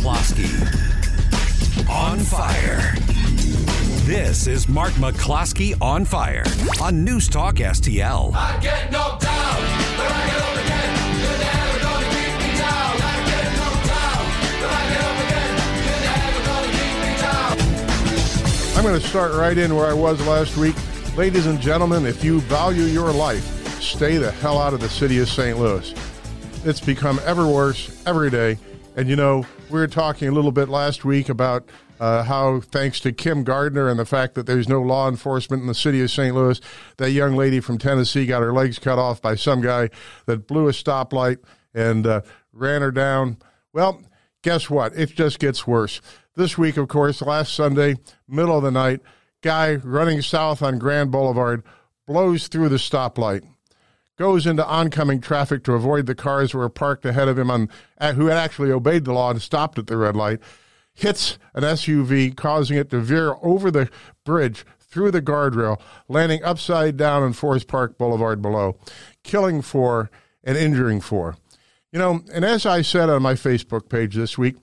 McCloskey on fire. This is Mark McCloskey on fire on News Talk STL. I get knocked down, but I get up again. You're never gonna keep me down. I get knocked down, but I get up again. You're never gonna keep me down. I'm going to start right in where I was last week. Ladies and gentlemen, if you value your life, stay the hell out of the city of St. Louis. It's become ever worse every day. And, you know, we were talking a little bit last week about how, thanks to Kim Gardner and the fact that there's no law enforcement in the city of St. Louis, that young lady from Tennessee got her legs cut off by some guy that blew a stoplight and ran her down. Well, guess what? It just gets worse. This week, of course, last Sunday, middle of the night, guy running south on Grand Boulevard blows through the stoplight, goes into oncoming traffic to avoid the cars that were parked ahead of him who had actually obeyed the law and stopped at the red light, hits an SUV, causing it to veer over the bridge, through the guardrail, landing upside down on Forest Park Boulevard below, killing four and injuring four. You know, and as I said on my Facebook page this week,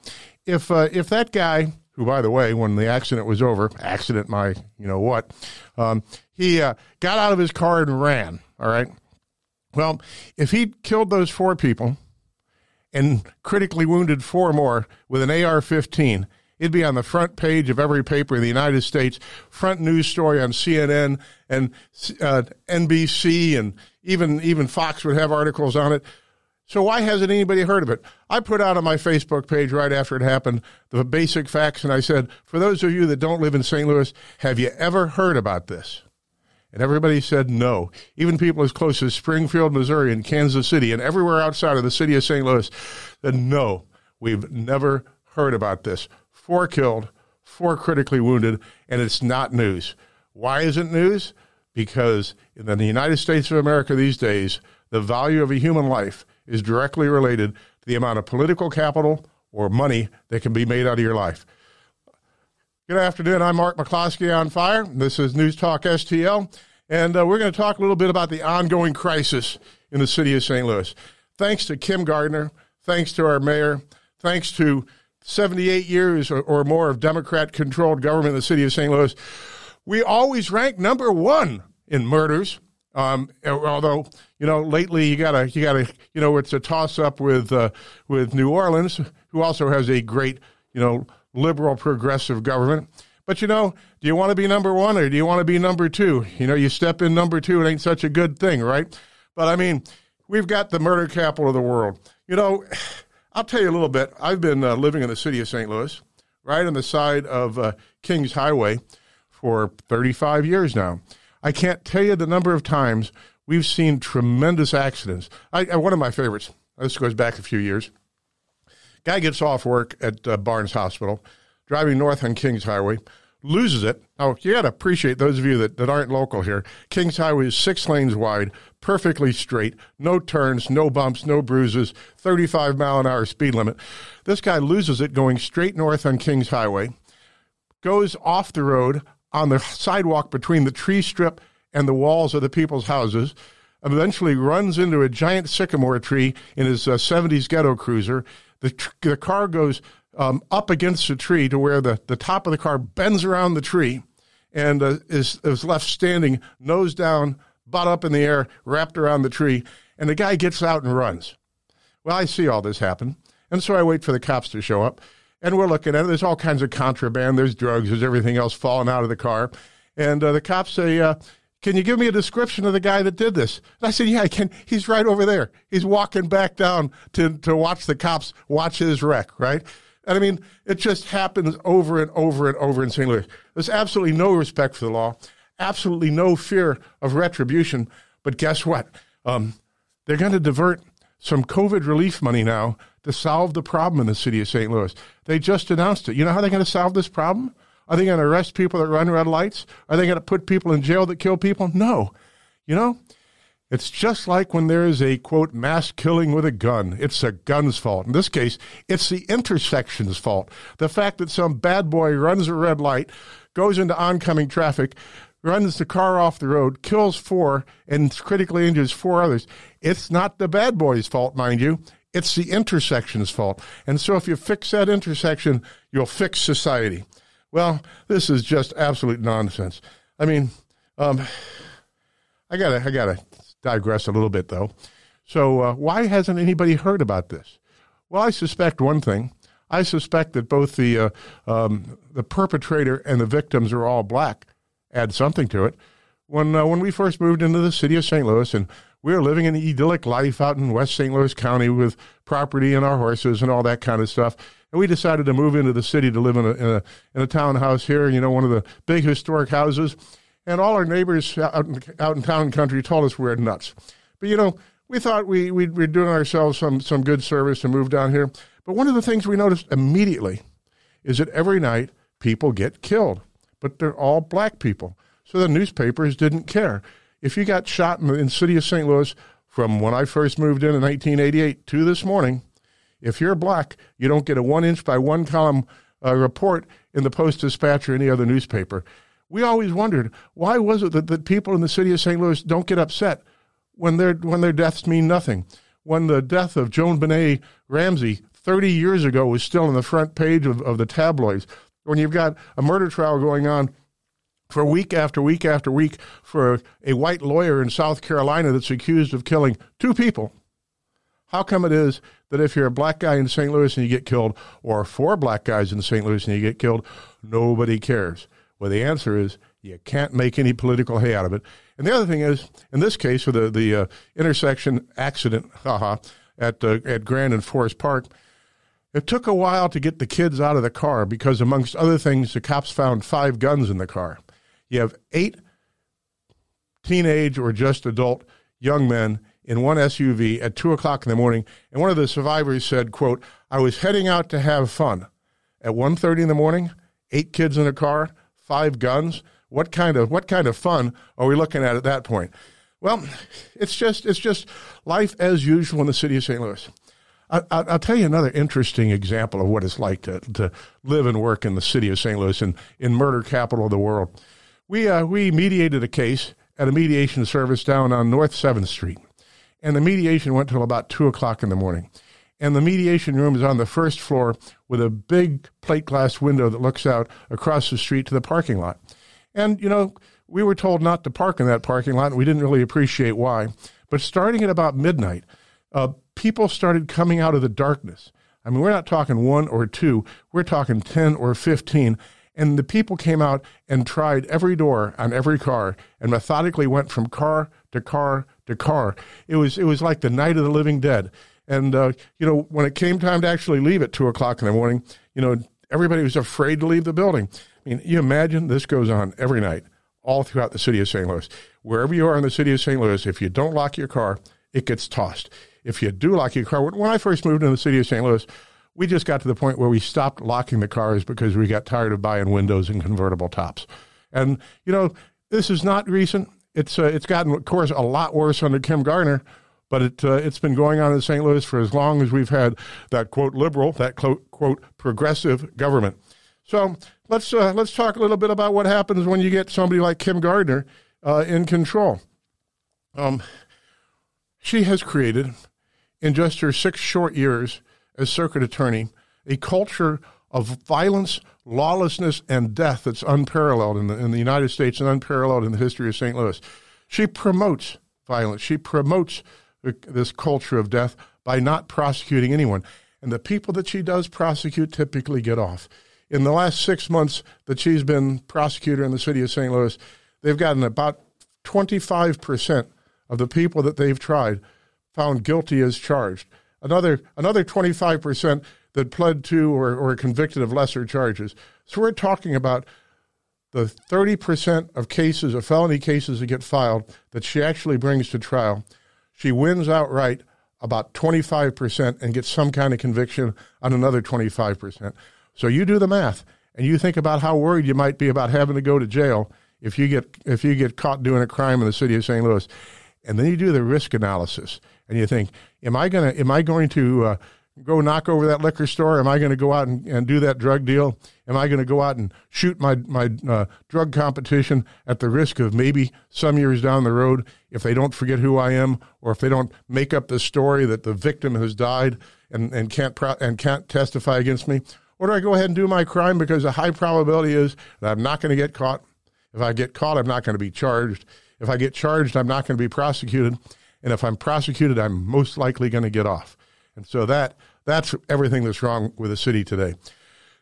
if that guy, who, by the way, when the accident was over, he got out of his car and ran, all right? Well, if he'd killed those four people and critically wounded four more with an AR-15, it'd be on the front page of every paper in the United States, front news story on CNN and NBC, and even Fox would have articles on it. So why hasn't anybody heard of it? I put out on my Facebook page right after it happened the basic facts, and I said, for those of you that don't live in St. Louis, have you ever heard about this? And everybody said no. Even people as close as Springfield, Missouri, and Kansas City, and everywhere outside of the city of St. Louis said no, we've never heard about this. Four killed, four critically wounded, and it's not news. Why isn't news? Because in the United States of America these days, the value of a human life is directly related to the amount of political capital or money that can be made out of your life. Good afternoon. I'm Mark McCloskey on fire. This is News Talk STL, and we're going to talk a little bit about the ongoing crisis in the city of St. Louis. Thanks to Kim Gardner, thanks to our mayor, thanks to 78 years or more of Democrat-controlled government in the city of St. Louis, we always rank number one in murders. Although, you know, lately you know, it's a toss-up with New Orleans, who also has a great, you know, liberal progressive government. But, you know, do you want to be number one or do you want to be number two? You know, you step in number two, it ain't such a good thing, right? But, I mean, we've got the murder capital of the world. You know, I'll tell you a little bit. I've been living in the city of St. Louis, right on the side of Kings Highway for 35 years now. I can't tell you the number of times we've seen tremendous accidents. One of my favorites, this goes back a few years. Guy gets off work at Barnes Hospital, driving north on Kings Highway, loses it. Now, you got to appreciate those of you that aren't local here. Kings Highway is 6 lanes wide, perfectly straight, no turns, no bumps, no bruises, 35-mile-an-hour speed limit. This guy loses it going straight north on Kings Highway, goes off the road on the sidewalk between the tree strip and the walls of the people's houses, eventually runs into a giant sycamore tree in his 70s ghetto cruiser. The car goes up against the tree to where the top of the car bends around the tree and is left standing, nose down, butt up in the air, wrapped around the tree, and the guy gets out and runs. Well, I see all this happen, and so I wait for the cops to show up, and we're looking at it. There's all kinds of contraband. There's drugs. There's everything else falling out of the car. And the cops say, can you give me a description of the guy that did this? And I said, yeah, I can. He's right over there. He's walking back down to watch the cops watch his wreck, right? And, I mean, it just happens over and over and over in St. Louis. There's absolutely no respect for the law, absolutely no fear of retribution. But guess what? They're going to divert some COVID relief money now to solve the problem in the city of St. Louis. They just announced it. You know how they're going to solve this problem? Are they going to arrest people that run red lights? Are they going to put people in jail that kill people? No. You know, it's just like when there is a, quote, mass killing with a gun. It's a gun's fault. In this case, it's the intersection's fault. The fact that some bad boy runs a red light, goes into oncoming traffic, runs the car off the road, kills four, and critically injures four others. It's not the bad boy's fault, mind you. It's the intersection's fault. And so if you fix that intersection, you'll fix society. Well, this is just absolute nonsense. I mean, I gotta digress a little bit, though. So why hasn't anybody heard about this? Well, I suspect one thing. I suspect that both the perpetrator and the victims are all black. Add something to it. When we first moved into the city of St. Louis, and we were living an idyllic life out in West St. Louis County with property and our horses and all that kind of stuff, and we decided to move into the city to live in a townhouse here, you know, one of the big historic houses. And all our neighbors out in town and country told us we were nuts. But, you know, we thought we'd doing ourselves some good service to move down here. But one of the things we noticed immediately is that every night people get killed, but they're all black people. So the newspapers didn't care. If you got shot in the city of St. Louis from when I first moved in 1988 to this morning, if you're black, you don't get a 1-inch by 1-column report in the Post-Dispatch or any other newspaper. We always wondered, why was it that people in the city of St. Louis don't get upset when their deaths mean nothing? When the death of Joan Benet Ramsey 30 years ago was still on the front page of the tabloids. When you've got a murder trial going on for week after week after week for a white lawyer in South Carolina that's accused of killing 2 people, how come it is that if you're a black guy in St. Louis and you get killed, or 4 black guys in St. Louis and you get killed, nobody cares? Well, the answer is you can't make any political hay out of it. And the other thing is, in this case, with the intersection accident, at Grand and Forest Park, it took a while to get the kids out of the car because, amongst other things, the cops found 5 guns in the car. You have 8 teenage or just adult young men in one SUV at 2 o'clock in the morning, and one of the survivors said, quote, "I was heading out to have fun." At 1:30 in the morning, 8 kids in a car, 5 guns. What kind of fun are we looking at that point? Well, it's just life as usual in the city of St. Louis. I'll tell you another interesting example of what it's like to live and work in the city of St. Louis and in murder capital of the world. We mediated a case at a mediation service down on North 7th Street, and the mediation went till about 2 o'clock in the morning. And the mediation room is on the first floor with a big plate glass window that looks out across the street to the parking lot. And, you know, we were told not to park in that parking lot, and we didn't really appreciate why. But starting at about midnight, people started coming out of the darkness. I mean, we're not talking 1 or 2. We're talking 10 or 15. And the people came out and tried every door on every car and methodically went from car to car to car. It was like the night of the living dead. And, you know, when it came time to actually leave at 2 o'clock in the morning, you know, everybody was afraid to leave the building. I mean, you imagine this goes on every night all throughout the city of St. Louis. Wherever you are in the city of St. Louis, if you don't lock your car, it gets tossed. If you do lock your car, when I first moved into the city of St. Louis, we just got to the point where we stopped locking the cars because we got tired of buying windows and convertible tops. And, you know, this is not recent. It's gotten, of course, a lot worse under Kim Gardner. But it's been going on in St. Louis for as long as we've had that, quote, liberal, that, quote, progressive government. So let's talk a little bit about what happens when you get somebody like Kim Gardner in control. She has created, in just her 6 short years as circuit attorney, a culture of violence, lawlessness, and death that's unparalleled in the United States and unparalleled in the history of St. Louis. She promotes violence. She promotes this culture of death by not prosecuting anyone. And the people that she does prosecute typically get off. In the last 6 months that she's been prosecutor in the city of St. Louis, they've gotten about 25% of the people that they've tried found guilty as charged. Another 25% that pled to or convicted of lesser charges. So we're talking about the 30% of cases, of felony cases that get filed, that she actually brings to trial. She wins outright about 25% and gets some kind of conviction on another 25%. So you do the math, and you think about how worried you might be about having to go to jail if you get caught doing a crime in the city of St. Louis. And then you do the risk analysis, and you think, am I going to go knock over that liquor store? Am I going to go out and do that drug deal? Am I going to go out and shoot my drug competition at the risk of maybe some years down the road, if they don't forget who I am, or if they don't make up the story that the victim has died and can't testify against me? Or do I go ahead and do my crime because the high probability is that I'm not going to get caught? If I get caught, I'm not going to be charged. If I get charged, I'm not going to be prosecuted. And if I'm prosecuted, I'm most likely going to get off. And so that's everything that's wrong with the city today.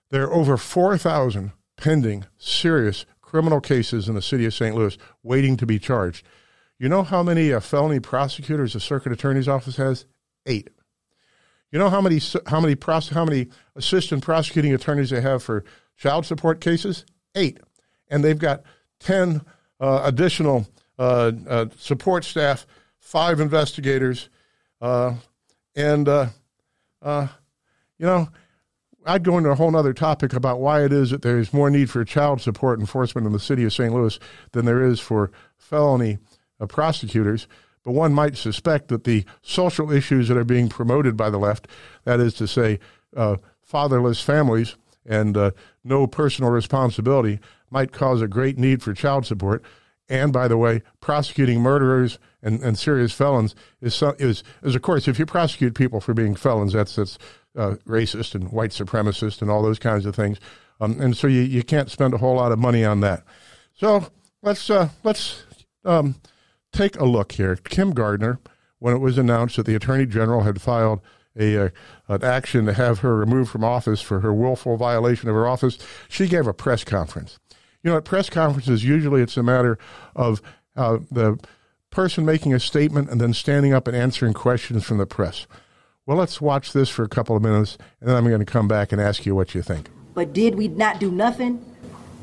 There are over 4,000 pending serious criminal cases in the city of St. Louis waiting to be charged. You know how many felony prosecutors the circuit attorney's office has? 8. You know how many assistant prosecuting attorneys they have for child support cases? 8. And they've got 10 additional support staff, 5 investigators, I'd go into a whole other topic about why it is that there's more need for child support enforcement in the city of St. Louis than there is for felony prosecutors. But one might suspect that the social issues that are being promoted by the left, that is to say fatherless families and no personal responsibility, might cause a great need for child support. And by the way, prosecuting murderers and serious felons is of course, if you prosecute people for being felons, that's racist and white supremacist and all those kinds of things, and so you can't spend a whole lot of money on that. So let's take a look here. Kim Gardner, when it was announced that the Attorney General had filed an action to have her removed from office for her willful violation of her office, she gave a press conference. You know, at press conferences, usually it's a matter of the person making a statement and then standing up and answering questions from the press. Well, let's watch this for a couple of minutes, and then I'm going to come back and ask you what you think. But did we not do nothing?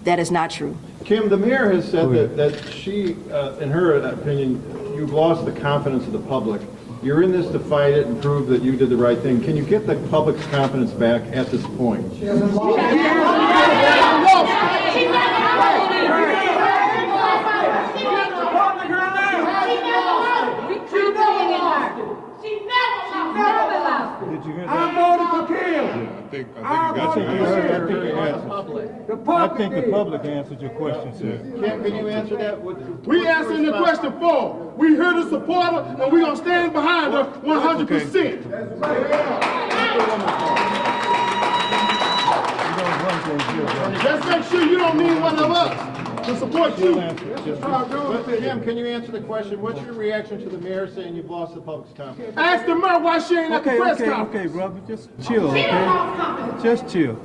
That is not true. Kim, the mayor has said that she, in her opinion, you've lost the confidence of the public. You're in this to fight it and prove that you did the right thing. Can you get the public's confidence back at this point? She hasn't lost it. I think the public answered your question, sir. Can you answer that? We answering the question for. We hear the supporter, and we're going to stand behind her 100%. That's right. Let's make sure you don't need one of us to support you. Kim, can you answer the question? What's your reaction to the mayor saying you've lost the public's confidence? Ask the mayor why she ain't at the press conference. Okay, brother, just chill, okay? Just chill.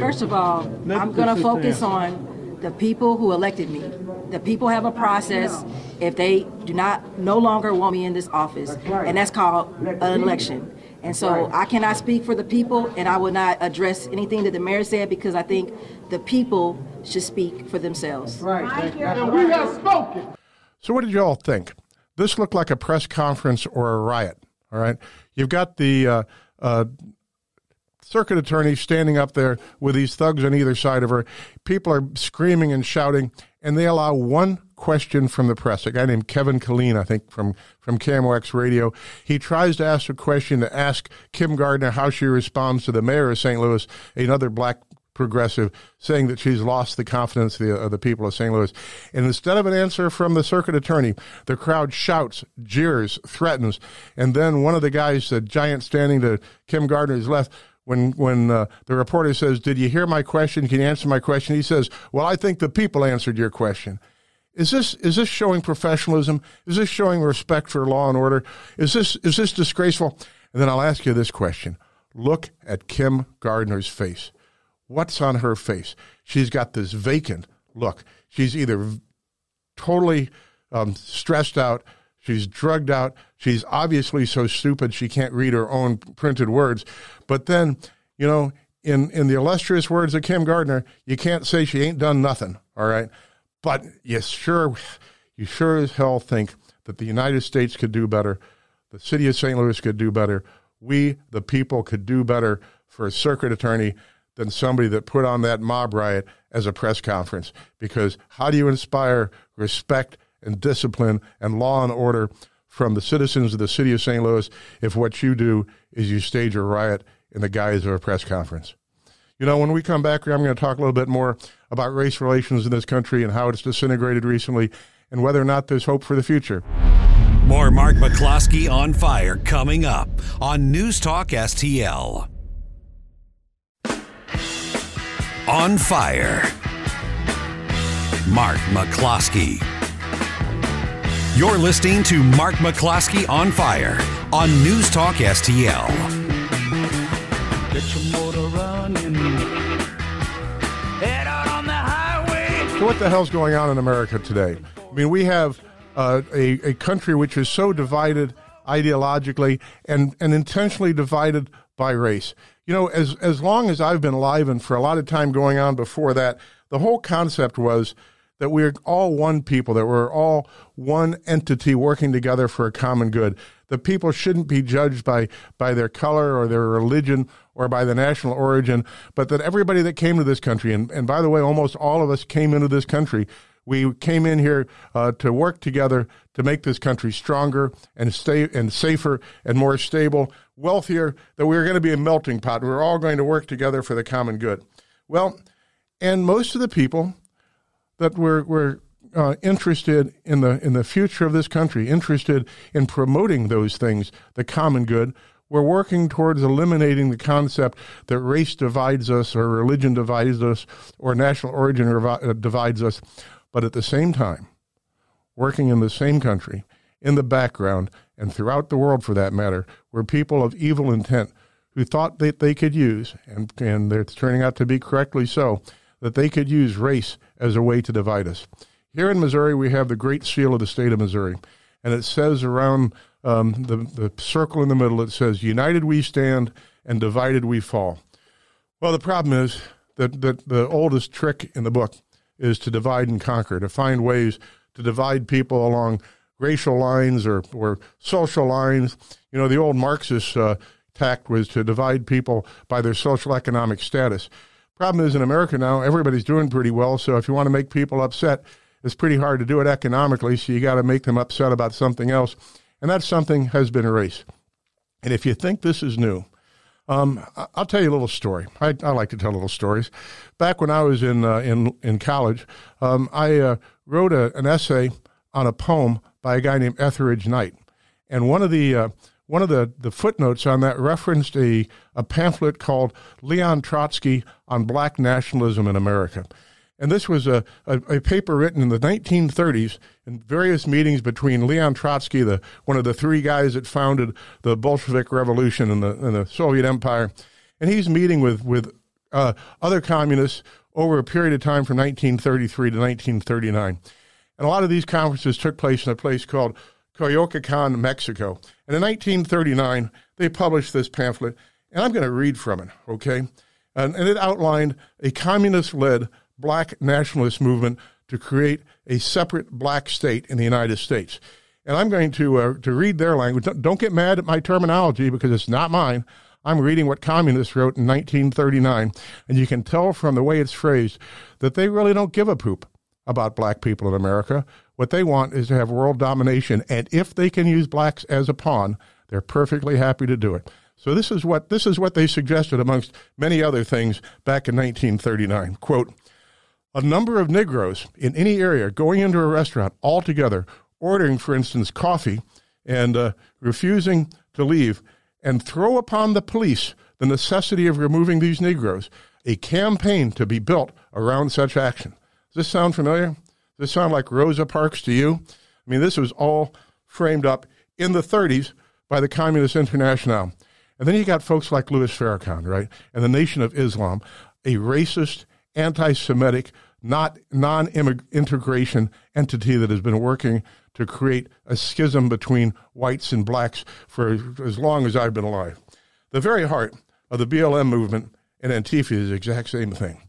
First of all, I'm going to focus on the people who elected me. The people have a process if they no longer want me in this office, and that's called an election. And so I cannot speak for the people, and I will not address anything that the mayor said, because I think the people should speak for themselves. Right. And we have spoken. So what did you all think? This looked like a press conference or a riot, all right? You've got the circuit attorney standing up there with these thugs on either side of her. People are screaming and shouting, and they allow one question from the press, a guy named Kevin Killeen, I think, from KMOX Radio. He tries to ask a question to ask Kim Gardner how she responds to the mayor of St. Louis, another black progressive, saying that she's lost the confidence of the people of St. Louis. And instead of an answer from the circuit attorney, the crowd shouts, jeers, threatens. And then one of the guys, the giant standing to Kim Gardner's left, when the reporter says, "Did you hear my question? Can you answer my question?" He says, "Well, I think the people answered your question." Is this showing professionalism? Is this showing respect for law and order? Is this disgraceful? And then I'll ask you this question. Look at Kim Gardner's face. What's on her face? She's got this vacant look. She's either totally stressed out, she's drugged out, she's obviously so stupid she can't read her own printed words. But then, you know, in the illustrious words of Kim Gardner, you can't say she ain't done nothing, all right? But you sure as hell think that the United States could do better, the city of St. Louis could do better, we, the people, could do better for a circuit attorney than somebody that put on that mob riot as a press conference. Because how do you inspire respect and discipline and law and order from the citizens of the city of St. Louis if what you do is you stage a riot in the guise of a press conference. You know, when we come back, I'm going to talk a little bit more about race relations in this country and how it's disintegrated recently and whether or not there's hope for the future. More Mark McCloskey on Fire coming up on News Talk STL. On Fire, Mark McCloskey. You're listening to Mark McCloskey on Fire on News Talk STL. Get your motor running. Head out on the highway. So what the hell's going on in America today? I mean, we have a country which is so divided ideologically and intentionally divided by race. You know, as long as I've been alive and for a lot of time going on before that, the whole concept was that we're all one people, that we're all one entity working together for a common good. The people shouldn't be judged by their color or their religion or by the national origin, but that everybody that came to this country, and by the way, almost all of us came into this country, we came in here to work together to make this country stronger and safer and more stable, wealthier, that we were going to be a melting pot. We were all going to work together for the common good. Well, and most of the people that were interested in the future of this country, interested in promoting those things, the common good, we're working towards eliminating the concept that race divides us or religion divides us or national origin divides us. But at the same time, working in the same country, in the background, and throughout the world for that matter, were people of evil intent who thought that they could use, and it's turning out to be correctly so, that they could use race as a way to divide us. Here in Missouri, we have the Great Seal of the state of Missouri, and it says around the circle in the middle, it says, "United we stand, and divided we fall." Well, the problem is that the oldest trick in the book is to divide and conquer, to find ways to divide people along racial lines or social lines. You know, the old Marxist tact was to divide people by their social economic status. Problem is, in America now, everybody's doing pretty well, so if you want to make people upset, it's pretty hard to do it economically, so you got to make them upset about something else, and that something has been race. And if you think this is new, I'll tell you a little story. I like to tell little stories. Back when I was in college, I wrote an essay on a poem by a guy named Etheridge Knight, and one of the footnotes on that referenced a pamphlet called Leon Trotsky on Black Nationalism in America. And this was a paper written in the 1930s in various meetings between Leon Trotsky, one of the three guys that founded the Bolshevik Revolution and the Soviet Empire. And he's meeting with other communists over a period of time from 1933 to 1939. And a lot of these conferences took place in a place called Coyoacan, Mexico. And in 1939, they published this pamphlet, and I'm going to read from it, okay? And it outlined a communist-led black nationalist movement to create a separate black state in the United States. And I'm going to read their language. Don't get mad at my terminology because it's not mine. I'm reading what communists wrote in 1939, and you can tell from the way it's phrased that they really don't give a poop about black people in America. What they want is to have world domination, and if they can use blacks as a pawn, they're perfectly happy to do it. So this is what they suggested, amongst many other things, back in 1939. Quote, "A number of Negroes in any area going into a restaurant all together, ordering, for instance, coffee, and refusing to leave, and throw upon the police the necessity of removing these Negroes, a campaign to be built around such action." Does this sound familiar? Does this sound like Rosa Parks to you? I mean, this was all framed up in the 30s by the Communist International. And then you got folks like Louis Farrakhan, right, and the Nation of Islam, a racist, anti-Semitic, non-integration entity that has been working to create a schism between whites and blacks for as long as I've been alive. The very heart of the BLM movement and Antifa is the exact same thing,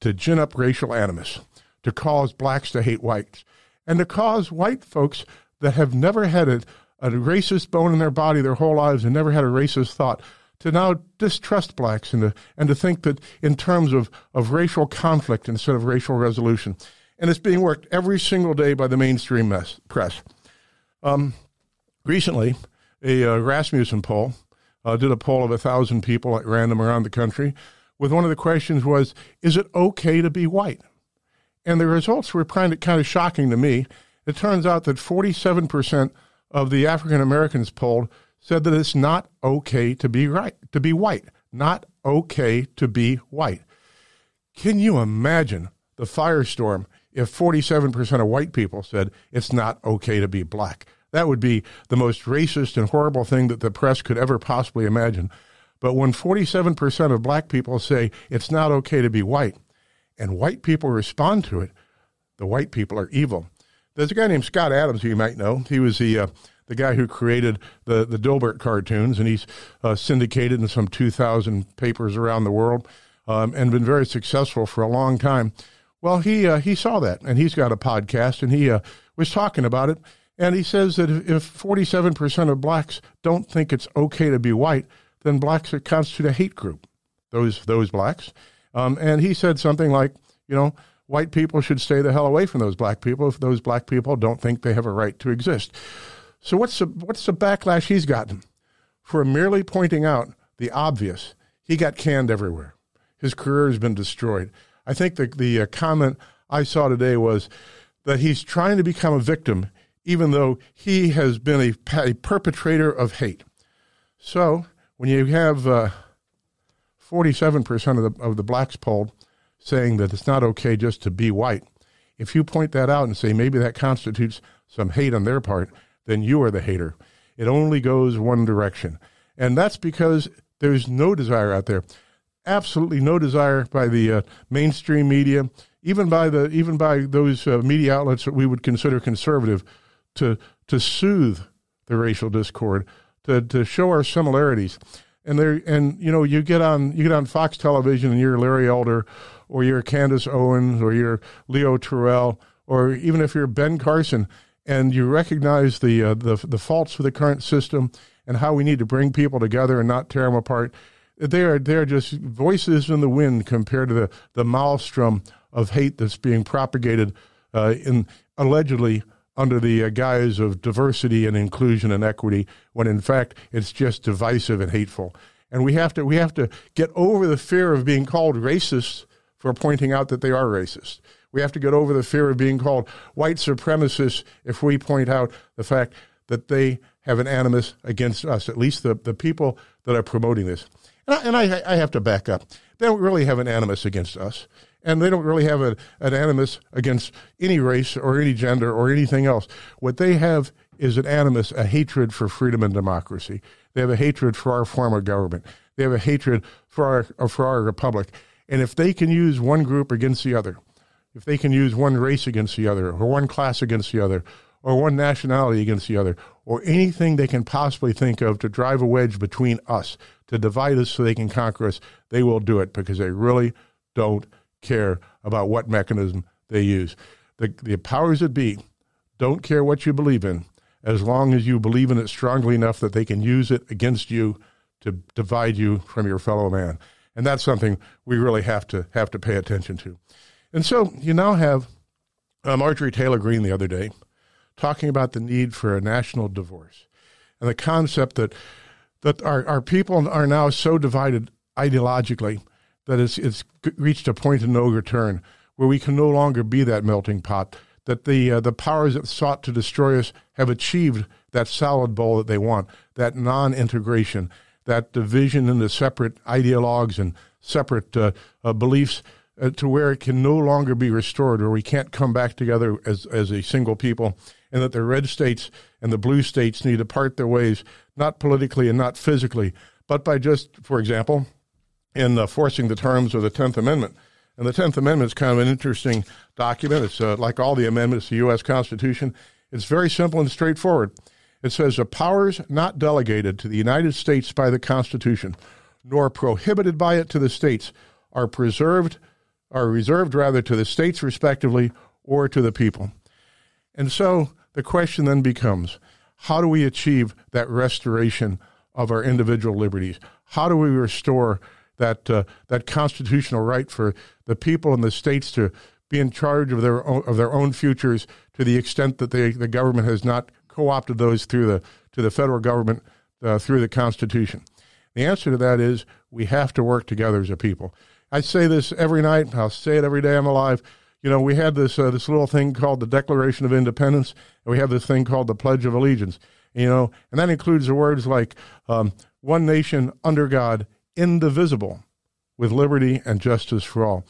to gin up racial animus, to cause blacks to hate whites, and to cause white folks that have never had a racist bone in their body their whole lives and never had a racist thought to now distrust blacks and to think that in terms of racial conflict instead of racial resolution. And it's being worked every single day by the mainstream press. Recently, a Rasmussen poll did a poll of 1,000 people at random around the country, with one of the questions was, is it okay to be white? And the results were kind of shocking to me. It turns out that 47% of the African Americans polled said that it's not okay to be white. Not okay to be white. Can you imagine the firestorm if 47% of white people said it's not okay to be black? That would be the most racist and horrible thing that the press could ever possibly imagine. But when 47% of black people say it's not okay to be white, and white people respond to it, the white people are evil. There's a guy named Scott Adams who you might know. He was the guy who created the Dilbert cartoons, and he's syndicated in some 2,000 papers around the world and been very successful for a long time. Well, he saw that, and he's got a podcast, and he was talking about it, and he says that if 47% of blacks don't think it's okay to be white, then blacks constitute a hate group, those blacks. And he said something like, you know, white people should stay the hell away from those black people if those black people don't think they have a right to exist. So what's the backlash he's gotten? For merely pointing out the obvious, he got canned everywhere. His career has been destroyed. I think the comment I saw today was that he's trying to become a victim, even though he has been a perpetrator of hate. So when you have 47% of the blacks polled saying that it's not okay just to be white, if you point that out and say maybe that constitutes some hate on their part, then you are the hater. It only goes one direction. And that's because there's no desire out there, absolutely no desire by the mainstream media, even by those media outlets that we would consider conservative, to soothe the racial discord, to show our similarities. And you know, you get on Fox television and you're Larry Elder or you're Candace Owens or you're Leo Terrell, or even if you're Ben Carson, and you recognize the faults of the current system and how we need to bring people together and not tear them apart. They are just voices in the wind compared to the maelstrom of hate that's being propagated allegedly under the guise of diversity and inclusion and equity, when in fact it's just divisive and hateful. And we have to get over the fear of being called racist for pointing out that they are racist. We have to get over the fear of being called white supremacists if we point out the fact that they have an animus against us, at least the people that are promoting this. And I have to back up. They don't really have an animus against us. And they don't really have an animus against any race or any gender or anything else. What they have is an animus, a hatred for freedom and democracy. They have a hatred for our form of government. They have a hatred for our republic. And if they can use one group against the other, if they can use one race against the other, or one class against the other, or one nationality against the other, or anything they can possibly think of to drive a wedge between us, to divide us so they can conquer us, they will do it because they really don't care about what mechanism they use. The powers that be don't care what you believe in, as long as you believe in it strongly enough that they can use it against you to divide you from your fellow man. And that's something we really have to pay attention to. And so you now have Marjorie Taylor Greene the other day talking about the need for a national divorce and the concept that our people are now so divided ideologically that it's reached a point of no return where we can no longer be that melting pot, that the powers that sought to destroy us have achieved that salad bowl that they want, that non-integration, that division into separate ideologues and separate beliefs to where it can no longer be restored, or we can't come back together as a single people, and that the red states and the blue states need to part their ways, not politically and not physically, but by just, for example, in forcing the terms of the 10th Amendment. And the 10th Amendment is kind of an interesting document. It's like all the amendments to the U.S. Constitution. It's very simple and straightforward. It says, the powers not delegated to the United States by the Constitution, nor prohibited by it to the states, are reserved to the states respectively or to the people. And so the question then becomes, how do we achieve that restoration of our individual liberties? How do we restore that constitutional right for the people and the states to be in charge of their own futures, to the extent that the government has not co-opted those through the to the federal government through the Constitution? The answer to that is we have to work together as a people. I say this every night. I'll say it every day I'm alive. You know, we had this this little thing called the Declaration of Independence, and we have this thing called the Pledge of Allegiance. You know, and that includes the words like one nation under God, indivisible, with liberty and justice for all.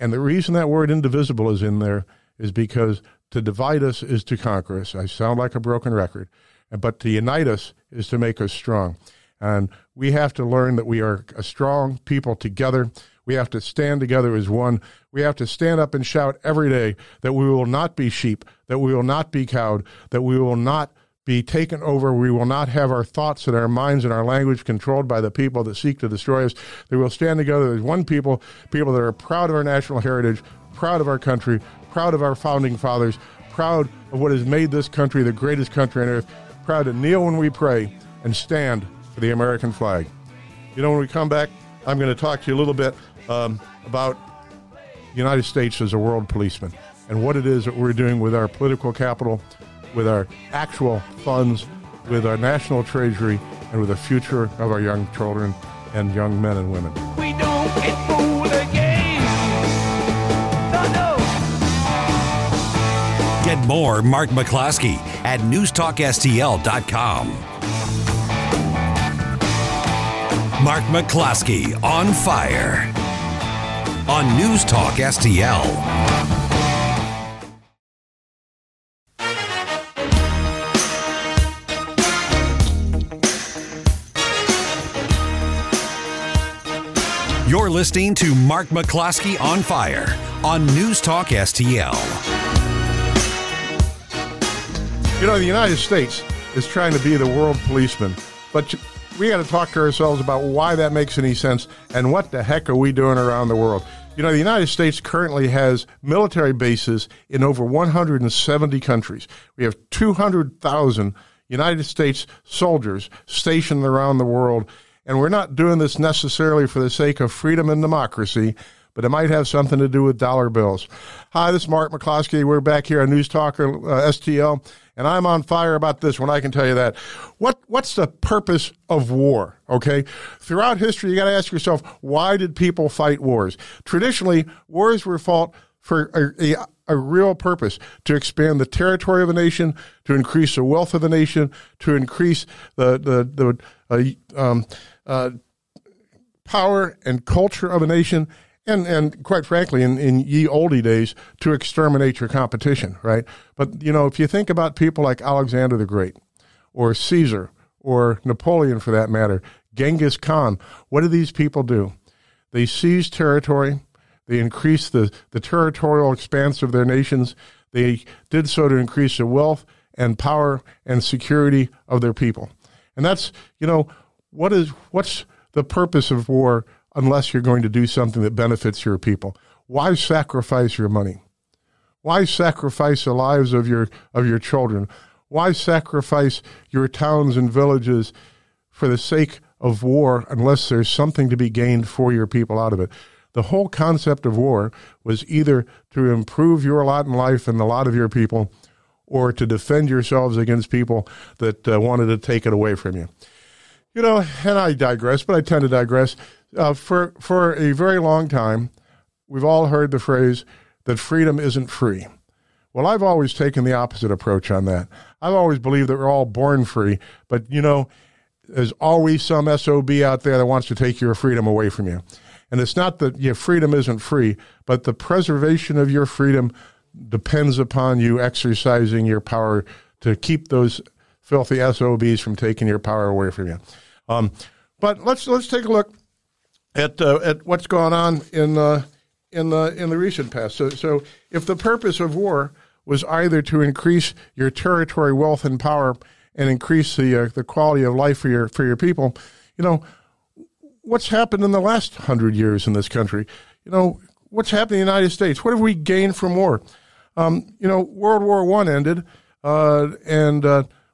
And the reason that word indivisible is in there is because to divide us is to conquer us. I sound like a broken record, but to unite us is to make us strong. And we have to learn that we are a strong people together. We have to stand together as one. We have to stand up and shout every day that we will not be sheep, that we will not be cowed, that we will not be taken over. We will not have our thoughts and our minds and our language controlled by the people that seek to destroy us. That we will stand together as one people, people that are proud of our national heritage, proud of our country, proud of our founding fathers, proud of what has made this country the greatest country on earth, proud to kneel when we pray and stand for the American flag. You know, when we come back, I'm going to talk to you a little bit about the United States as a world policeman and what it is that we're doing with our political capital, with our actual funds, with our national treasury, and with the future of our young children and young men and women. We don't get fooled again. No, no. Get more Mark McCloskey at newstalkstl.com. Mark McCloskey on fire on News Talk STL. You're listening to Mark McCloskey on fire on News Talk STL. You know, the United States is trying to be the world policeman, but we got to talk to ourselves about why that makes any sense and what the heck are we doing around the world. You know, the United States currently has military bases in over 170 countries. We have 200,000 United States soldiers stationed around the world, and we're not doing this necessarily for the sake of freedom and democracy, but it might have something to do with dollar bills. Hi, this is Mark McCloskey. We're back here on News Talk STL. And I'm on fire about this one, I can tell you that. What's the purpose of war, okay? Throughout history, you got to ask yourself, why did people fight wars? Traditionally, wars were fought for a real purpose, to expand the territory of a nation, to increase the wealth of the nation, to increase the power and culture of a nation, and quite frankly, in ye olde days, to exterminate your competition, right? But, you know, if you think about people like Alexander the Great or Caesar or Napoleon, for that matter, Genghis Khan, what do these people do? They seize territory. They increase the territorial expanse of their nations. They did so to increase the wealth and power and security of their people. And that's, you know, what's the purpose of war unless you're going to do something that benefits your people? Why sacrifice your money? Why sacrifice the lives of your children? Why sacrifice your towns and villages for the sake of war unless there's something to be gained for your people out of it? The whole concept of war was either to improve your lot in life and the lot of your people, or to defend yourselves against people that wanted to take it away from you. You know, and I digress, but I tend to digress. For a very long time, we've all heard the phrase that freedom isn't free. Well, I've always taken the opposite approach on that. I've always believed that we're all born free, but, you know, there's always some SOB out there that wants to take your freedom away from you. And it's not that your freedom isn't free, but the preservation of your freedom depends upon you exercising your power to keep those filthy SOBs from taking your power away from you. But let's take a look at what's going on in the recent past. So if the purpose of war was either to increase your territory, wealth, and power, and increase the quality of life for your people, you know, what's happened in the last 100 years in this country? You know, what's happened in the United States? What have we gained from war? You know, World War I ended, and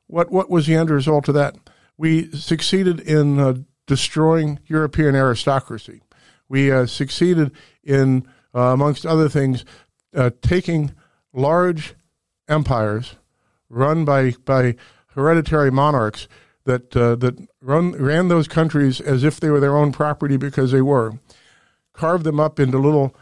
what was the end result of that? We succeeded in destroying European aristocracy. We succeeded in, amongst other things, taking large empires run by hereditary monarchs that ran those countries as if they were their own property, because they were, carved them up into little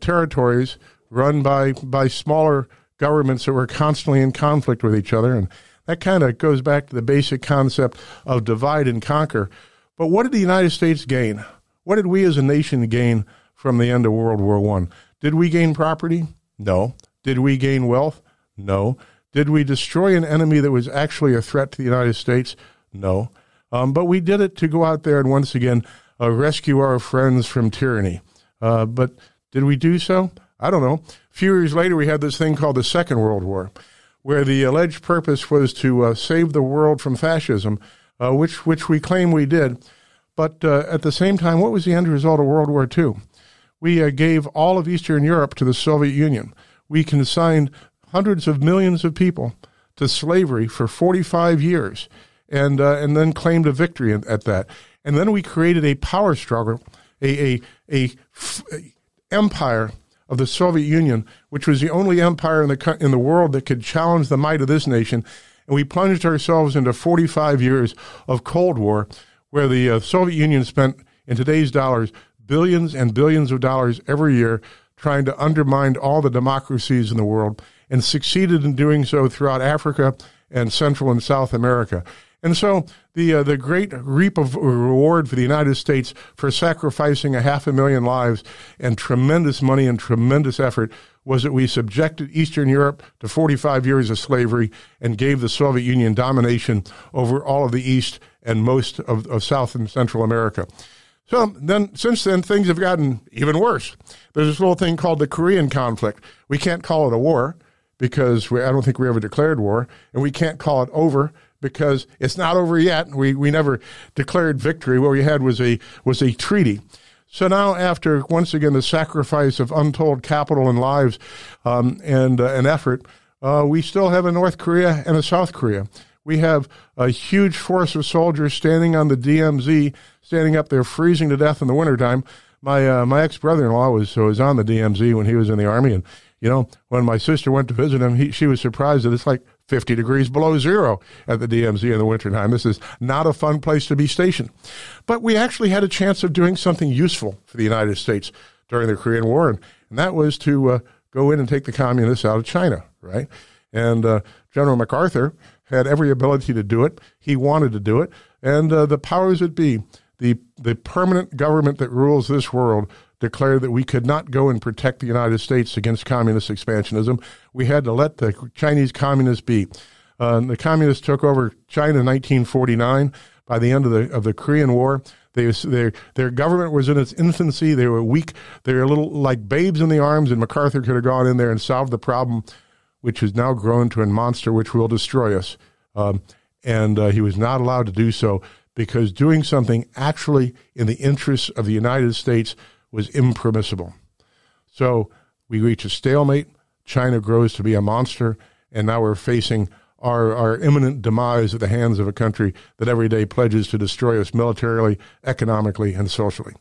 territories run by smaller governments that were constantly in conflict with each other. And that kind of goes back to the basic concept of divide and conquer. But what did the United States gain? What did we as a nation gain from the end of World War I? Did we gain property? No. Did we gain wealth? No. Did we destroy an enemy that was actually a threat to the United States? No. But we did it to go out there and once again rescue our friends from tyranny. But did we do so? I don't know. A few years later, we had this thing called the Second World War, where the alleged purpose was to save the world from fascism, which we claim we did. But at the same time, what was the end result of World War II? We gave all of Eastern Europe to the Soviet Union. We consigned hundreds of millions of people to slavery for 45 years and then claimed a victory at that. And then we created a power struggle, a empire of the Soviet Union, which was the only empire in the world that could challenge the might of this nation. And we plunged ourselves into 45 years of Cold War, where the Soviet Union spent, in today's dollars, billions and billions of dollars every year trying to undermine all the democracies in the world, and succeeded in doing so throughout Africa and Central and South America. And so the great reap of reward for the United States for sacrificing 500,000 lives and tremendous money and tremendous effort was that we subjected Eastern Europe to 45 years of slavery and gave the Soviet Union domination over all of the East and most of South and Central America. So then, since then, things have gotten even worse. There's this little thing called the Korean conflict. We can't call it a war because I don't think we ever declared war, and we can't call it over because it's not over yet. We never declared victory. What we had was a treaty. So now, after once again the sacrifice of untold capital and lives and effort, we still have a North Korea and a South Korea. We have a huge force of soldiers standing on the DMZ, standing up there freezing to death in the wintertime. My ex-brother-in-law was on the DMZ when he was in the Army, and you know, when my sister went to visit him, she was surprised that it's like 50 degrees below zero at the DMZ in the wintertime. This is not a fun place to be stationed. But we actually had a chance of doing something useful for the United States during the Korean War, and that was to go in and take the communists out of China, right? And General MacArthur had every ability to do it. He wanted to do it. And the powers that be, the permanent government that rules this world, declared that we could not go and protect the United States against communist expansionism. We had to let the Chinese communists be. The communists took over China in 1949. By the end of the Korean War, their government was in its infancy. They were weak. They were a little like babes in the arms, and MacArthur could have gone in there and solved the problem, which has now grown to a monster which will destroy us. And he was not allowed to do so because doing something actually in the interests of the United States was impermissible. So we reach a stalemate. China grows to be a monster, and now we're facing our imminent demise at the hands of a country that every day pledges to destroy us militarily, economically, and socially.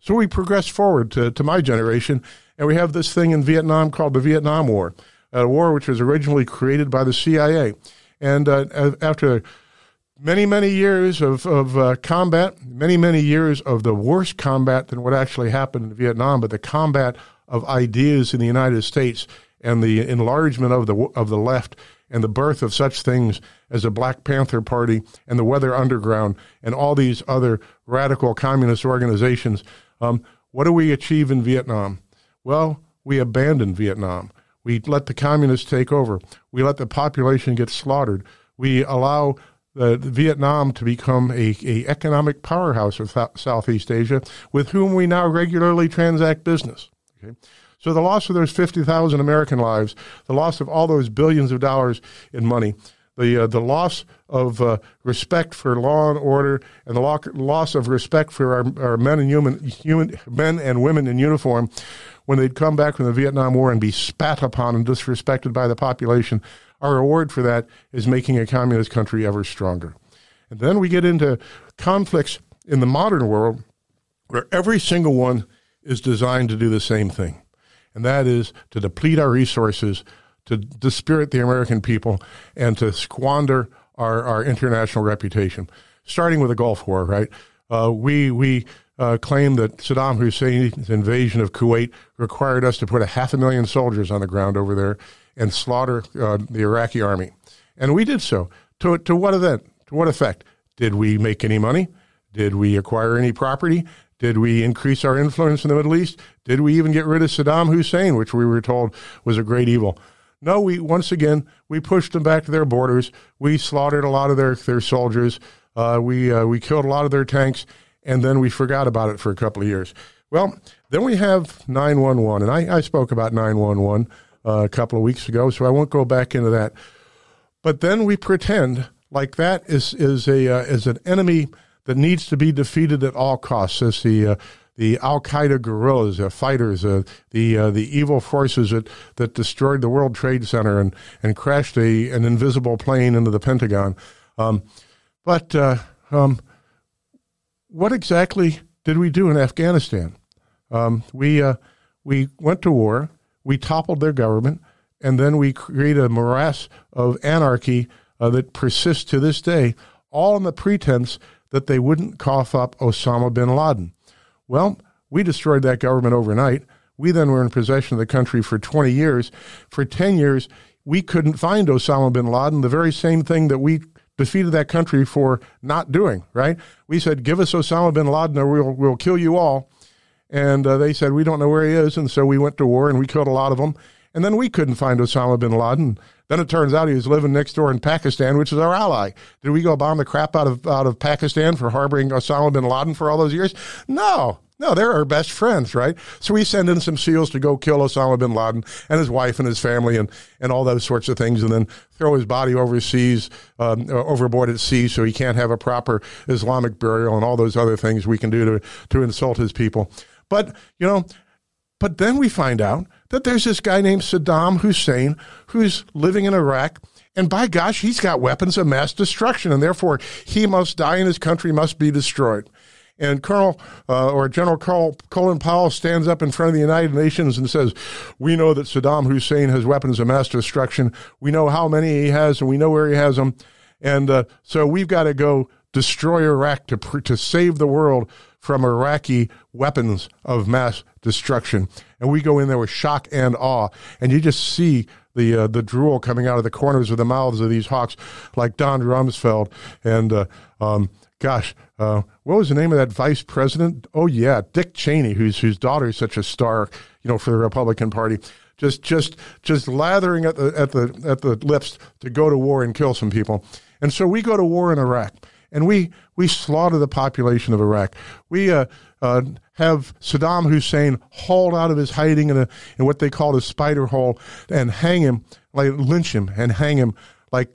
So we progress forward to my generation, and we have this thing in Vietnam called the Vietnam War, a war which was originally created by the CIA. And after many, many years of combat, many, many years of the worse combat than what actually happened in Vietnam, but the combat of ideas in the United States and the enlargement of the left and the birth of such things as the Black Panther Party and the Weather Underground and all these other radical communist organizations. What do we achieve in Vietnam? Well, we abandoned Vietnam. We let the communists take over. We let the population get slaughtered. We allow Vietnam to become an economic powerhouse of Southeast Asia, with whom we now regularly transact business. Okay? So the loss of those 50,000 American lives, the loss of all those billions of dollars in money, the loss of respect for law and order, and the loss of respect for our men and men and women in uniform, when they'd come back from the Vietnam War and be spat upon and disrespected by the population. Our reward for that is making a communist country ever stronger. And then we get into conflicts in the modern world where every single one is designed to do the same thing, and that is to deplete our resources, to dispirit the American people, and to squander our international reputation, starting with the Gulf War, right? We claimed that Saddam Hussein's invasion of Kuwait required us to put 500,000 soldiers on the ground over there and slaughter the Iraqi army. And we did so. To what event? To what effect? Did we make any money? Did we acquire any property? Did we increase our influence in the Middle East? Did we even get rid of Saddam Hussein, which we were told was a great evil? No, we pushed them back to their borders. We slaughtered a lot of their soldiers. We killed a lot of their tanks, and then we forgot about it for a couple of years. Well, then we have 9/11, and I spoke about 9/11 a couple of weeks ago, so I won't go back into that. But then we pretend like that is an enemy that needs to be defeated at all costs, as the Al-Qaeda guerrillas, fighters, the evil forces that destroyed the World Trade Center and crashed an invisible plane into the Pentagon. But what exactly did we do in Afghanistan? We went to war, we toppled their government, and then we created a morass of anarchy that persists to this day, all on the pretense that they wouldn't cough up Osama bin Laden. Well, we destroyed that government overnight. We then were in possession of the country for 20 years. For 10 years, we couldn't find Osama bin Laden, the very same thing that we defeated that country for not doing, right? We said, give us Osama bin Laden or we'll kill you all. And they said, we don't know where he is. And so we went to war and we killed a lot of them. And then we couldn't find Osama bin Laden. Then it turns out he was living next door in Pakistan, which is our ally. Did we go bomb the crap out of Pakistan for harboring Osama bin Laden for all those years? No, they're our best friends, right? So we send in some SEALs to go kill Osama bin Laden and his wife and his family and all those sorts of things, and then throw his body overboard at sea so he can't have a proper Islamic burial and all those other things we can do to insult his people. But then we find out that there's this guy named Saddam Hussein who's living in Iraq, and by gosh, he's got weapons of mass destruction, and therefore he must die and his country must be destroyed. And General Colin Powell stands up in front of the United Nations and says, we know that Saddam Hussein has weapons of mass destruction. We know how many he has, and we know where he has them. And so we've got to go destroy Iraq to save the world from Iraqi weapons of mass destruction. And we go in there with shock and awe, and you just see the drool coming out of the corners of the mouths of these hawks like Don Rumsfeld and what was the name of that vice president? Oh yeah, Dick Cheney, whose daughter is such a star, for the Republican Party, just lathering at the lips to go to war and kill some people. And so we go to war in Iraq, and we slaughter the population of Iraq. We have Saddam Hussein hauled out of his hiding in what they called a spider hole and lynch him and hang him. Like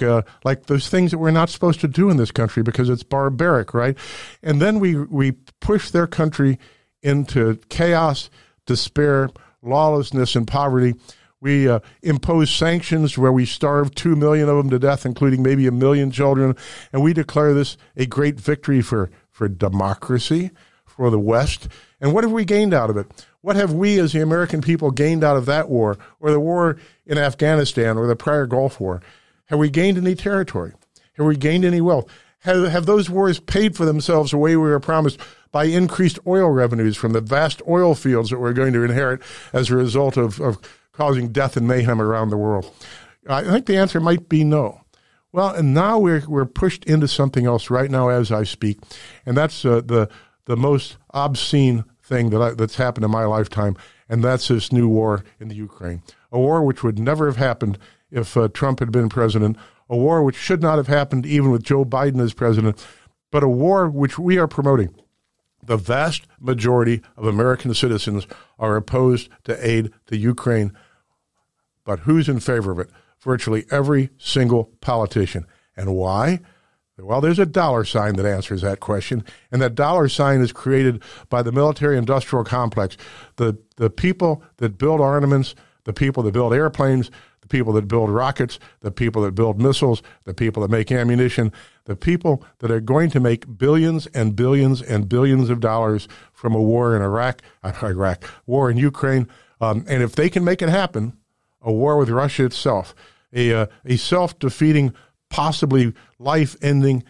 those things that we're not supposed to do in this country because it's barbaric, right? And then we push their country into chaos, despair, lawlessness, and poverty. We impose sanctions where we starve 2 million of them to death, including maybe 1 million children, and we declare this a great victory for democracy, for the West. And what have we gained out of it? What have we as the American people gained out of that war, or the war in Afghanistan, or the prior Gulf War? Have we gained any territory? Have we gained any wealth? Have those wars paid for themselves the way we were promised by increased oil revenues from the vast oil fields that we're going to inherit as a result of causing death and mayhem around the world? I think the answer might be no. Well, and now we're pushed into something else right now as I speak, and that's the most obscene thing that's happened in my lifetime, and that's this new war in the Ukraine, a war which would never have happened if Trump had been president, a war which should not have happened even with Joe Biden as president, but a war which we are promoting. The vast majority of American citizens are opposed to aid to Ukraine, but who's in favor of it? Virtually every single politician. And why? Well, there's a dollar sign that answers that question, and that dollar sign is created by the military-industrial complex. The people that build armaments, the people that build airplanes, the people that build rockets, the people that build missiles, the people that make ammunition, the people that are going to make billions and billions and billions of dollars from a war in war in Ukraine. And if they can make it happen, a war with Russia itself, a self-defeating possibly life-ending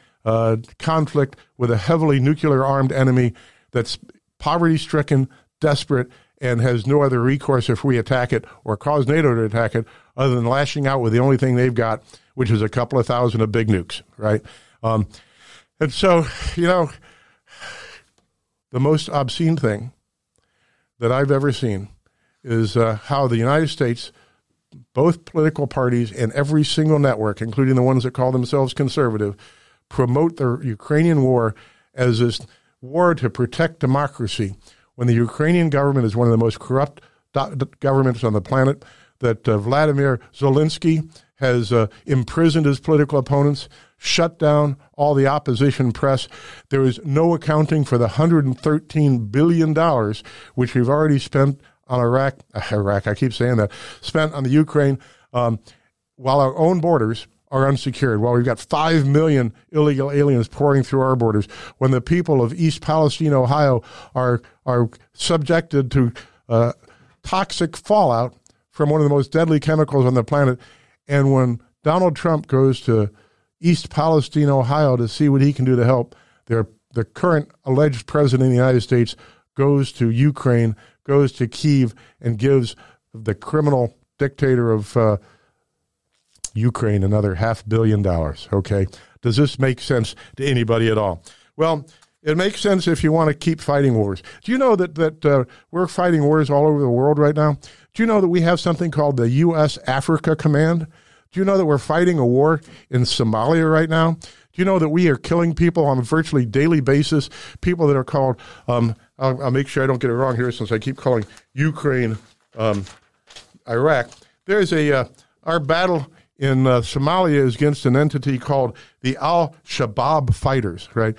conflict with a heavily nuclear-armed enemy that's poverty-stricken, desperate, and has no other recourse if we attack it or cause NATO to attack it other than lashing out with the only thing they've got, which is a couple of thousand of big nukes, right? And so, you know, the most obscene thing that I've ever seen is how the United States, both political parties and every single network, including the ones that call themselves conservative, promote the Ukrainian war as this war to protect democracy, when the Ukrainian government is one of the most corrupt governments on the planet, that Vladimir Zelensky has imprisoned his political opponents, shut down all the opposition press. There is no accounting for the $113 billion, which we've already spent on Iraq, I keep saying that, spent on the Ukraine, while our own borders are unsecured, while we've got 5 million illegal aliens pouring through our borders, when the people of East Palestine, Ohio, are subjected to toxic fallout from one of the most deadly chemicals on the planet, and when Donald Trump goes to East Palestine, Ohio, to see what he can do to help, the current alleged president of the United States goes to Ukraine, goes to Kyiv, and gives the criminal dictator of Ukraine another $500 million, okay? Does this make sense to anybody at all? Well, it makes sense if you want to keep fighting wars. Do you know that we're fighting wars all over the world right now? Do you know that we have something called the U.S. Africa Command? Do you know that we're fighting a war in Somalia right now? Do you know that we are killing people on a virtually daily basis, people that are called, I'll make sure I don't get it wrong here since I keep calling Ukraine Iraq. There's our battle in Somalia is against an entity called the Al-Shabaab fighters, right?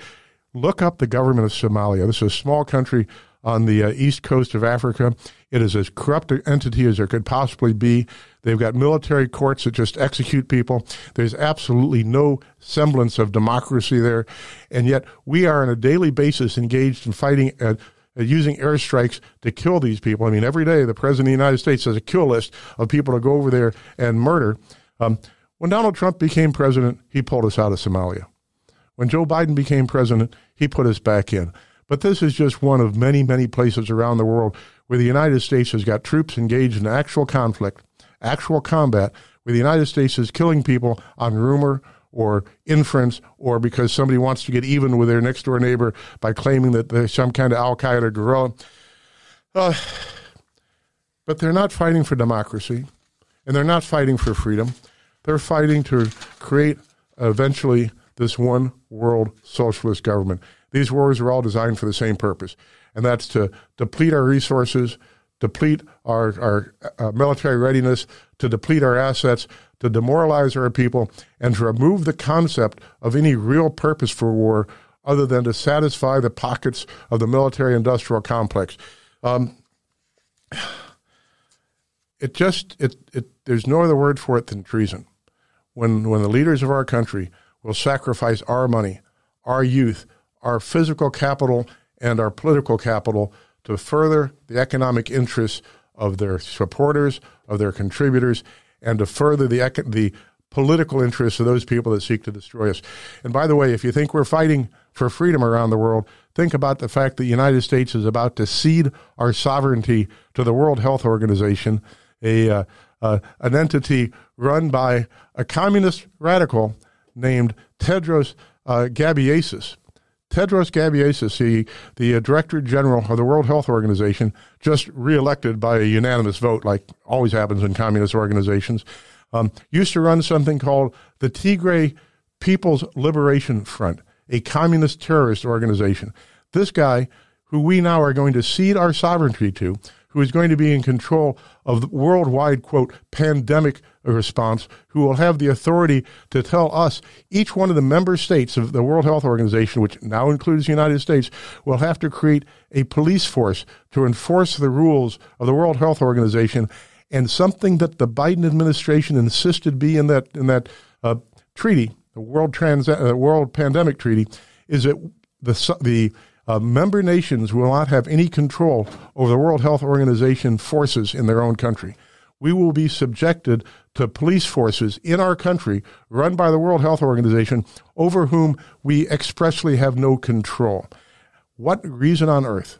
Look up the government of Somalia. This is a small country on the east coast of Africa. It is as corrupt an entity as there could possibly be. They've got military courts that just execute people. There's absolutely no semblance of democracy there. And yet we are on a daily basis engaged in fighting using airstrikes to kill these people. I mean, every day the President of the United States has a kill list of people to go over there and murder. When Donald Trump became president, he pulled us out of Somalia. When Joe Biden became president, he put us back in. But this is just one of many, many places around the world where the United States has got troops engaged in actual conflict, actual combat, where the United States is killing people on rumor or inference or because somebody wants to get even with their next-door neighbor by claiming that they're some kind of al-Qaeda guerrilla. But they're not fighting for democracy, and they're not fighting for freedom. They're fighting to create, eventually, this one world socialist government. These wars are all designed for the same purpose, and that's to deplete our resources, deplete our military readiness, to deplete our assets, to demoralize our people, and to remove the concept of any real purpose for war other than to satisfy the pockets of the military-industrial complex. There's no other word for it than treason. When the leaders of our country will sacrifice our money, our youth, our physical capital, and our political capital to further the economic interests of their supporters, of their contributors, and to further the political interests of those people that seek to destroy us. And by the way, if you think we're fighting for freedom around the world, think about the fact that the United States is about to cede our sovereignty to the World Health Organization, an entity run by a communist radical named Tedros Ghebreyesus. Tedros Ghebreyesus, the Director General of the World Health Organization, just reelected by a unanimous vote, like always happens in communist organizations, used to run something called the Tigray People's Liberation Front, a communist terrorist organization. This guy, who we now are going to cede our sovereignty to, who is going to be in control of the worldwide, quote, pandemic response, who will have the authority to tell us, each one of the member states of the World Health Organization, which now includes the United States, will have to create a police force to enforce the rules of the World Health Organization, and something that the Biden administration insisted be in that treaty, the World Pandemic Treaty, is that the member nations will not have any control over the World Health Organization forces in their own country. we will be subjected to police forces in our country run by the World Health Organization over whom we expressly have no control. What reason on earth,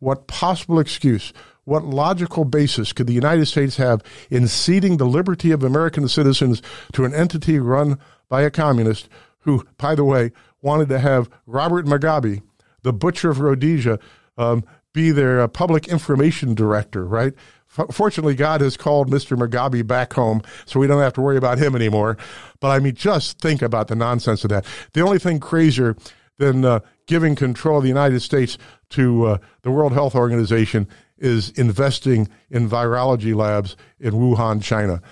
what possible excuse, what logical basis could the United States have in ceding the liberty of American citizens to an entity run by a communist who, by the way, wanted to have Robert Mugabe, the butcher of Rhodesia, be their public information director, right? Fortunately, God has called Mr. Mugabe back home, so we don't have to worry about him anymore. But I mean, just think about the nonsense of that. The only thing crazier than giving control of the United States to the World Health Organization is investing in virology labs in Wuhan, China.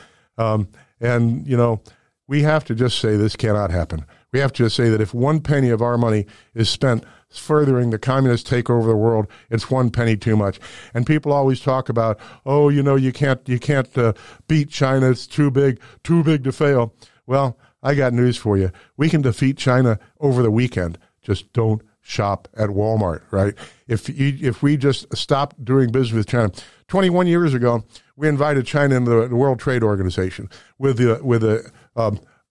And, you know, we have to just say this cannot happen. We have to just say that if one penny of our money is spent furthering the communist takeover of the world, it's one penny too much. And people always talk about, oh, you know, you can't beat China. It's too big to fail. Well, I got news for you. We can defeat China over the weekend. Just don't shop at Walmart, right? If we just stop doing business with China. 21 years ago, we invited China into the World Trade Organization with the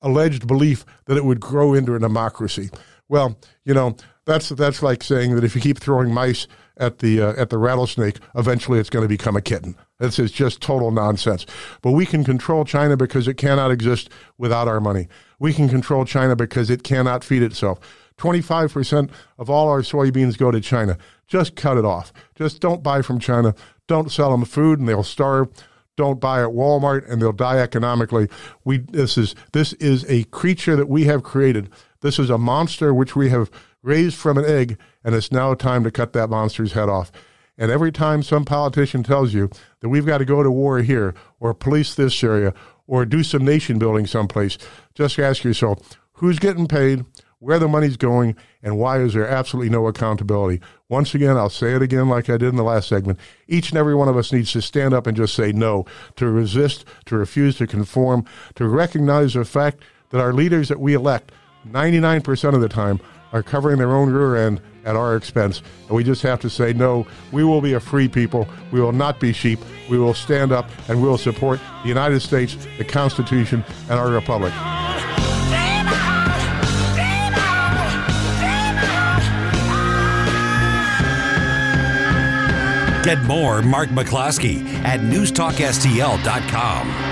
alleged belief that it would grow into a democracy. Well, you know, that's like saying that if you keep throwing mice at the rattlesnake, eventually it's going to become a kitten. This is just total nonsense. But we can control China because it cannot exist without our money. We can control China because it cannot feed itself. 25% of all our soybeans go to China. Just cut it off. Just don't buy from China. Don't sell them food and they'll starve. Don't buy at Walmart and they'll die economically. This is a creature that we have created. This is a monster which we have raised from an egg, and it's now time to cut that monster's head off. And every time some politician tells you that we've got to go to war here or police this area or do some nation building someplace, just ask yourself, who's getting paid, where the money's going, and why is there absolutely no accountability? Once again, I'll say it again like I did in the last segment. Each and every one of us needs to stand up and just say no, to resist, to refuse to conform, to recognize the fact that our leaders that we elect 99% of the time are covering their own rear end at our expense. And we just have to say, no, we will be a free people. We will not be sheep. We will stand up and we will support the United States, the Constitution, and our republic. Get more Mark McCloskey at newstalkstl.com.